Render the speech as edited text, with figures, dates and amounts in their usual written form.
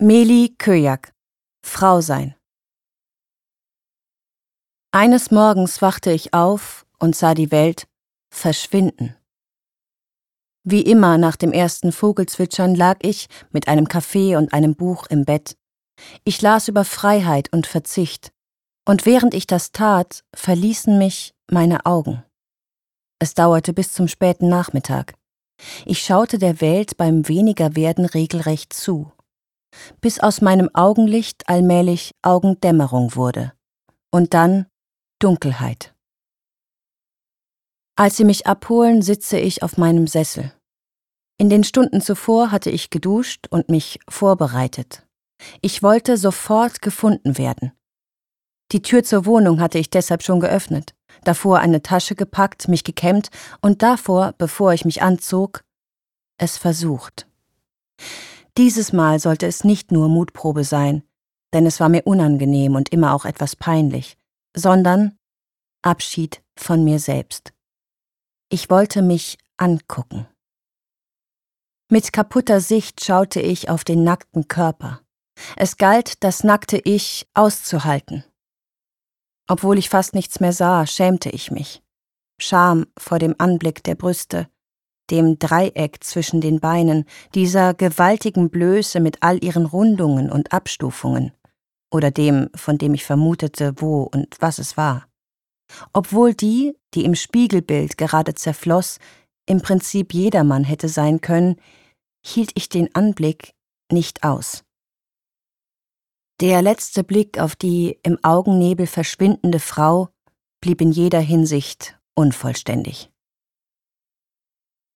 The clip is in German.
Meli Köjak, Frau sein. Eines Morgens wachte ich auf und sah die Welt verschwinden. Wie immer nach dem ersten Vogelzwitschern lag ich mit einem Kaffee und einem Buch im Bett. Ich las über Freiheit und Verzicht, und während ich das tat, verließen mich meine Augen. Es dauerte bis zum späten Nachmittag. Ich schaute der Welt beim Wenigerwerden regelrecht zu, bis aus meinem Augenlicht allmählich Augendämmerung wurde und dann Dunkelheit. Als sie mich abholen, sitze ich auf meinem Sessel. In den Stunden zuvor hatte ich geduscht und mich vorbereitet. Ich wollte sofort gefunden werden. Die Tür zur Wohnung hatte ich deshalb schon geöffnet, davor eine Tasche gepackt, mich gekämmt und davor, bevor ich mich anzog, es versucht. Dieses Mal sollte es nicht nur Mutprobe sein, denn es war mir unangenehm und immer auch etwas peinlich, sondern Abschied von mir selbst. Ich wollte mich angucken. Mit kaputter Sicht schaute ich auf den nackten Körper. Es galt, das nackte Ich auszuhalten. Obwohl ich fast nichts mehr sah, schämte ich mich. Scham vor dem Anblick der Brüste, dem Dreieck zwischen den Beinen, dieser gewaltigen Blöße mit all ihren Rundungen und Abstufungen, oder dem, von dem ich vermutete, wo und was es war. Obwohl die, die im Spiegelbild gerade zerfloss, im Prinzip jedermann hätte sein können, hielt ich den Anblick nicht aus. Der letzte Blick auf die im Augennebel verschwindende Frau blieb in jeder Hinsicht unvollständig.